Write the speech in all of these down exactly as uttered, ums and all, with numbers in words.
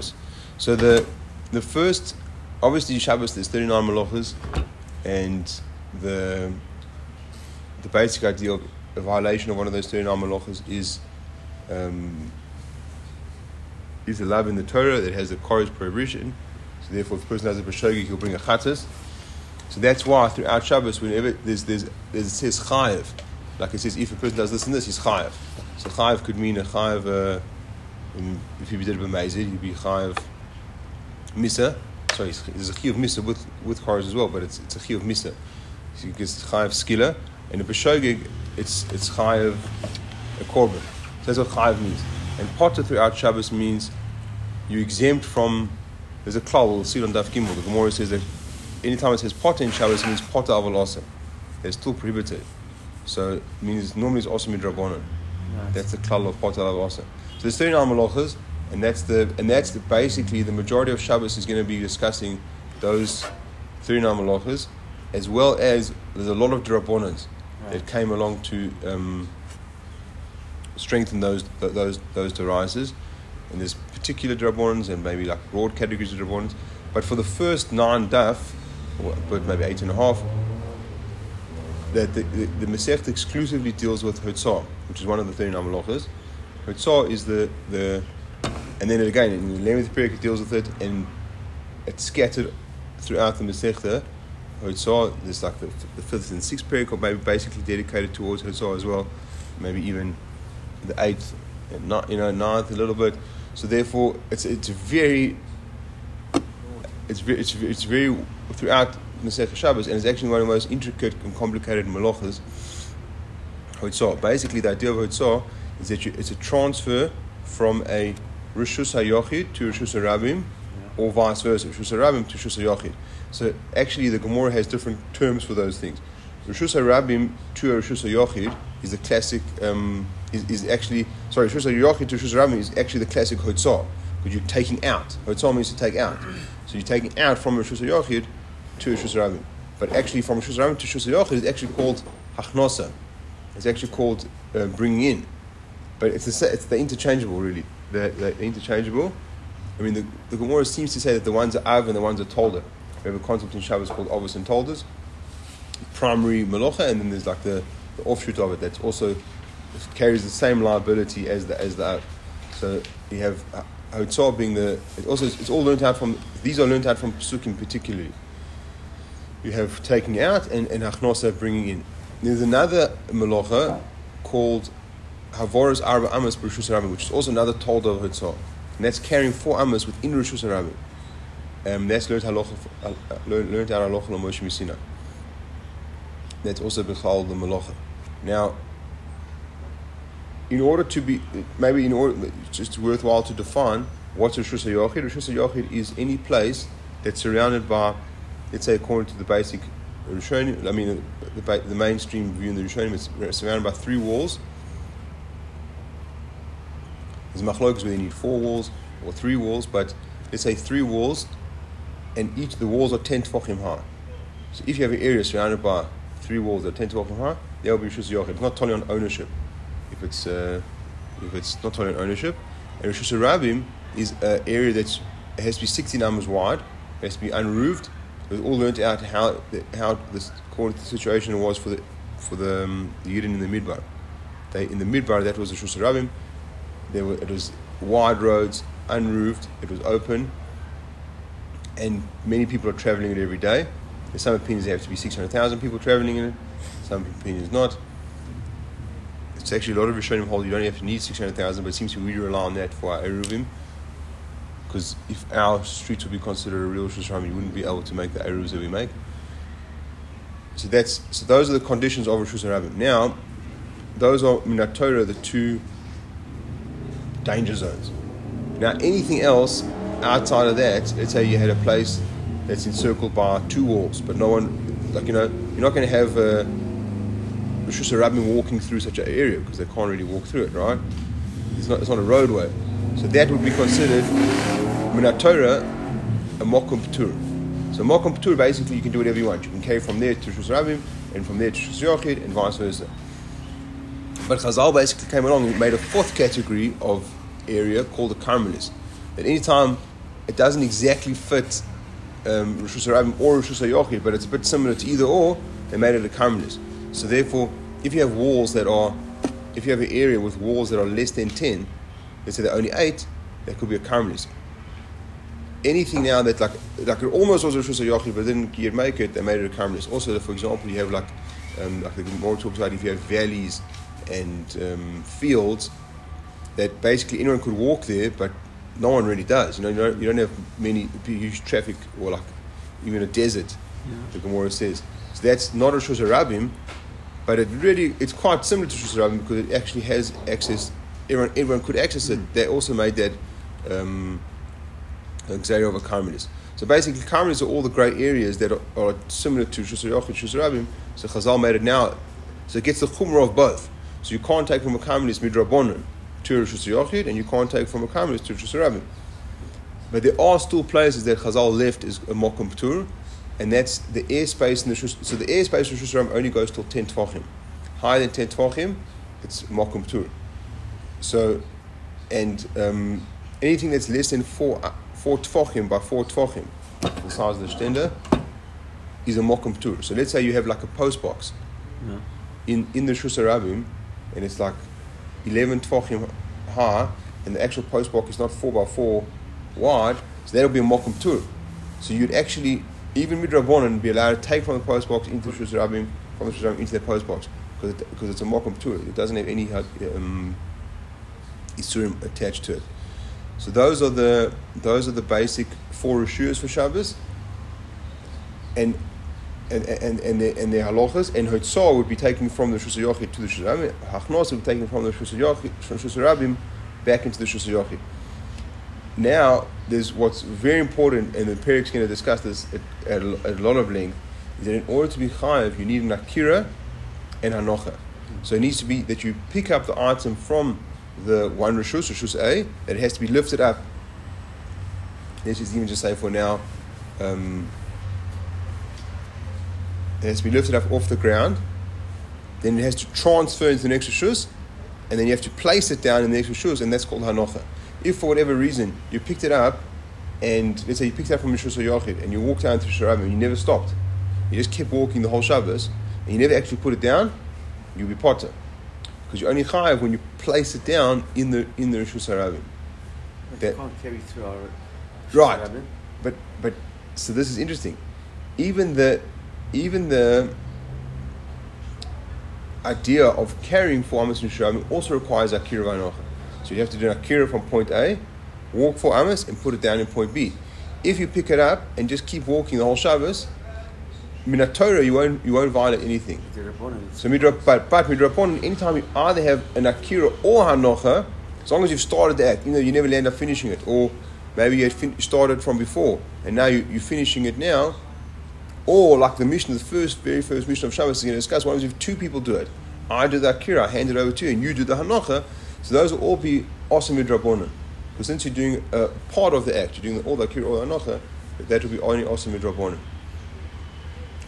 Shabbos. So the the first, obviously Shabbos, there's thirty-nine melachos, and the the basic idea of a violation of one of those thirty-nine melachos is um, is a love in the Torah that has a Korish prohibition. So therefore, if a person has a Peshogi, he'll bring a Chatzis. So that's why throughout Shabbos, whenever there's, there's, there's it says Chayav, like it says, if a person does this and this, he's Chayav. So Chayav could mean a Chayav, uh, if he did it b'mezid, he'd be Chayov Misa. Sorry, there's a Chayov Misa with, with Korish as well, but it's it's a Chayov Misa. So you get Chayav Skila, and a Peshogi, it's it's Chayav a Korban. So that's what Chayav means. And potter throughout Shabbos means you're exempt from, there's a klal, we'll see it on Daf Gimel. The Gamora says that anytime it says potter in Shabbos, it means potter aval asa. It's still prohibited. So it means normally it's Asimid Rabbonah. Nice. That's the klal of potter aval asa. So there's thirty-nine melachos, and that's the and that's the, basically the majority of Shabbos is going to be discussing those thirty-nine melachos, as well as there's a lot of drabonas right. that came along to um, strengthen those those those derises, and there's particular drabonas and maybe like broad categories of drabonas. But for the first nine daf, but maybe eight and a half, that the the, the Masechta exclusively deals with Hutzah, which is one of the thirty-nine melachos. Hutzah is the the, and then again in the eleventh period it deals with it, and it's scattered throughout the Masechta. Hutzah, there's like the, the fifth and sixth period, maybe basically dedicated towards Hutzah as well, maybe even the eighth, and not you know ninth a little bit. So therefore, it's it's very, it's very, it's it's very throughout Masechta Shabbos, and it's actually one of the most intricate and complicated melachos. Hutzah. Basically, the idea of Hutzah is that you, it's a transfer from a rishus hayochid to rishus Rabbim, yeah. or vice versa, rishus Rabbim to rishus hayochid. So actually, the Gamora has different terms for those things. Rishus Rabbim to rishus hayochid is the classic. Um, Is, is actually sorry, Rishus hayochid to Rishus Rabbim is actually the classic Hutzah, because you're taking out. Hutzah means to take out, so you're taking out from Rishus hayochid to Rishus Rabbim. But actually, from Rishus Rabbim to Rishus hayochid is actually called Hachnosa. It's actually called uh, bringing in, but it's the it's the interchangeable really. The, the interchangeable. I mean, the, the Gemara seems to say that the ones are Av and the ones are Tolder. We have a concept in Shabbos called Avos and Tolders, primary melacha, and then there's like the, the offshoot of it that's also. It carries the same liability as the as the Av. So you have Hutzah being the. It also it's all learnt out from. These are learnt out from Pesukim particularly. You have taking out and and Hachnosa bringing in. There's another melacha called Havoros Arba Amas Rishus Rabbim, which is also another Tolda of Hutzah, and that's carrying four Amas within Rishus Rabbim. Um, that's learnt halacha learnt out halacha on Moshe Misina. That's also bechal the melacha. Now. In order to be, maybe in order, it's just worthwhile to define what's a Rishus Hayochid. Rishus Hayochid is any place that's surrounded by, let's say according to the basic Rishonim, I mean the, the mainstream view in the Rishonim, it's surrounded by three walls. There's machlokas where they need four walls or three walls, but let's say three walls, and each of the walls are ten Tfokhim high. So if you have an area surrounded by three walls that are ten Tfokhim high, there will be Rishus Hayochid. It's not totally on ownership. If it's uh, if it's not totally ownership, and Rishus Rabbim is an area that has to be sixteen amos wide, it has to be unroofed. We've all learnt out how how this according to the situation was for the for the, um, the Yidden in the Midbar. They in the Midbar that was the Rishus Rabbim. There were it was wide roads, unroofed. It was open, and many people are travelling it every day. There's some opinions there have to be six hundred thousand people travelling in it. Some opinions not. It's actually a lot of Rishonim hold you don't have to need six hundred thousand, but it seems to we rely on that for our eruvim, because if our streets would be considered a real Rishus Rabbim, you wouldn't be able to make the eruvs that we make. So that's so those are the conditions of Rishus Rabbim. Now, those are minat Torah, the two danger zones. Now, anything else outside of that, let's say you had a place that's encircled by two walls, but no one, like you know, you're not going to have a Rishus Rabbim walking through such an area because they can't really walk through it, right? It's not it's not a roadway. So that would be considered, minat Torah, a Mokum Tur. So Mokum Petur, basically you can do whatever you want. You can carry from there to Rishus Rabbim and from there to Rishus Hayochid and vice versa. But Chazal basically came along and made a fourth category of area called the carmelis. That any time it doesn't exactly fit um, rishus Rabbim or rishus hayochid, but it's a bit similar to either or. They made it a carmelis. So therefore, if you have walls that are, if you have an area with walls that are less than ten, let's say they're only eight, that could be a carmelis. Anything now that like like it almost was a rishus hayochid, but didn't yet make it, they made it a carmelis. Also, for example, you have like um, like the Gamora talks about, if you have valleys and um, fields that basically anyone could walk there, but no one really does. You know, you don't, you don't have many huge traffic or like even a desert. Yeah. The Gamora says so that's not a rishus Rabbim, but it really it's quite similar to rishus Rabbim because it actually has access. Everyone everyone could access it. Mm. They also made that. Um, Xavier of a carmelis. So basically, carmelis are all the grey areas that are, are similar to rishus hayochid, rishus Rabbim. So Chazal made it now, so it gets the chumrah of both. So you can't take from a carmelis mid drabonan to rishus hayochid, and you can't take from a carmelis to rishus Rabbim. But there are still places that Chazal left is a Mokum Tur, and that's the airspace in the rishus. So the airspace of rishus Rabbim only goes till ten Tfokhim. Higher than ten Tfokhim, it's Mokum Tur. So, and um, anything that's less than four. four Tfokhim by four Tfokhim, the size of the shtender, is a Mokum Tur. So let's say you have like a post box yeah. in, in the Rishus Rabbim, and it's like eleven Tfokhim high, and the actual post box is not four by four wide, so that'll be a Mokum Tur. So you'd actually, even Midrabonan, be allowed to take from the post box into the Rishus Rabbim, from the Rishus Rabbim into the post box, because it, because it's a Mokum Tur. It doesn't have any um, Isurim attached to it. So those are the those are the basic four rishus for Shabbos, and and and and their, and their halachas. And Hutzah would be taken from the rishus hayochid to the rishus Rabbim. Hachnosa would be taken from the rishus hayochid from rishus Rabbim back into the rishus hayochid. Now, there's what's very important, and the Perik's going to discuss this at, at, at a lot of length, is that in order to be chayav, you need an akira and Hanacha. So it needs to be that you pick up the item from the one rishus, rishus A, that it has to be lifted up. Let's just even just say for now, um, it has to be lifted up off the ground. Then it has to transfer into the next rishus, and then you have to place it down in the next rishus, and that's called Hanacha. If for whatever reason you picked it up, and let's say you picked it up from rishus hayochid, and you walked down to rishus Rabbim, and you never stopped, you just kept walking the whole Shabbos, and you never actually put it down, you'll be potter. Because you only chayav when you place it down in the in the rishus Rabbim. That can't carry through our right, Rabbim. but but so this is interesting. Even the even the idea of carrying for amas and rishus Rabbim also requires akira v'anocha. So you have to do an akira from point A, walk for amas and put it down in point B. If you pick it up and just keep walking the whole Shabbos, Minat Torah, you won't you won't violate anything. So midrap, but but midraponon, anytime you either have an akira or hanocha, as long as you've started the act, you know you never end up finishing it, or maybe you had fin- started from before and now you, you're finishing it now, or like the Mishnah, the first very first Mishnah of Shabbos is going to discuss. What happens if two people do it? I do the akira, I hand it over to you, and you do the hanocha. So those will all be Asimid Rabbonah, because since you're doing a part of the act, you're doing all the akira or hanocha, that will be only Asimid Rabbonah.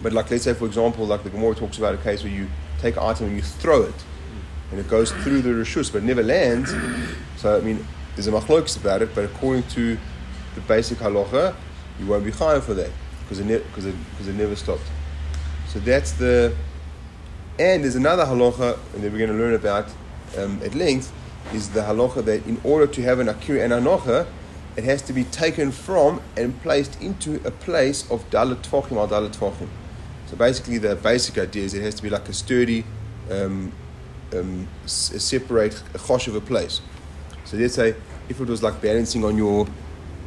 But like, let's say, for example, like the Gamora talks about a case where you take an item and you throw it, and it goes through the rishus, but it never lands. So, I mean, there's a machlokes about it, but according to the basic halacha, you won't be chayav for that, because it, ne- cause it, cause it never stopped. So that's the... And there's another halacha that we're going to learn about um, at length, is the halacha that in order to have an akira and hanacha, it has to be taken from and placed into a place of dalet tfochim or dalet tfochim. So basically, the basic idea is it has to be like a sturdy, um, um, s- separate chosh of a place. So let's say if it was like balancing on your,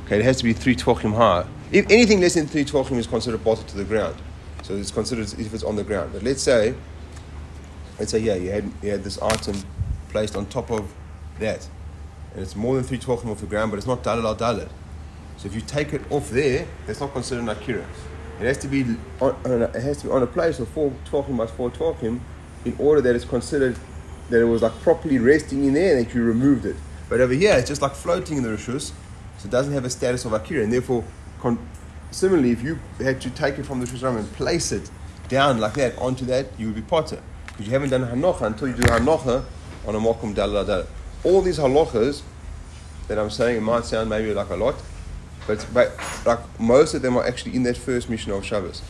okay, it has to be three tvochim high. If anything less than three tvochim is considered bolted to the ground, so it's considered if it's on the ground. But let's say, let's say yeah, you had you had this item placed on top of that, and it's more than three tvochim off the ground, but it's not dalal al dalal. So if you take it off there, that's not considered an akira. It has to be on, it has to be on a place of four tvochim by four tvochim in order that it's considered that it was like properly resting in there and that you removed it. But over here, it's just like floating in the rishus, so it doesn't have a status of akira. And therefore, con- similarly, if you had to take it from the rishus and place it down like that onto that, you would be potter, because you haven't done hanocha until you do hanocha on a mokum dalal dalal. All these halachas that I'm saying, it might sound maybe like a lot, But but like most of them are actually in that first Mishnah of Shabbos,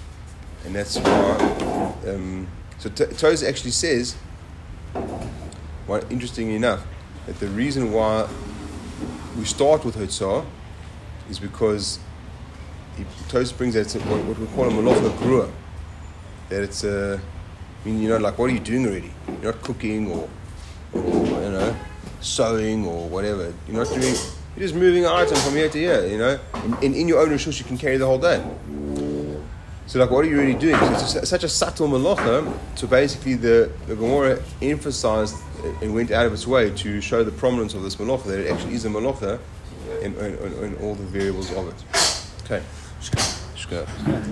and that's why. Um, so T- Toz actually says, well, interestingly enough, that the reason why we start with Hutzah is because he, Toz brings out what, what we call a melachos grua, that it's a, I mean, you know, like what are you doing already? You're not cooking or, or you know, sewing or whatever. You're not doing. You're just moving an item from here to here, you know. And, and in your own rishus, you can carry the whole day. So, like, what are you really doing? So it's such a subtle malacha. So basically, the, the Gamora emphasized and went out of its way to show the prominence of this malacha, that it actually is a malacha and all the variables of it. Okay.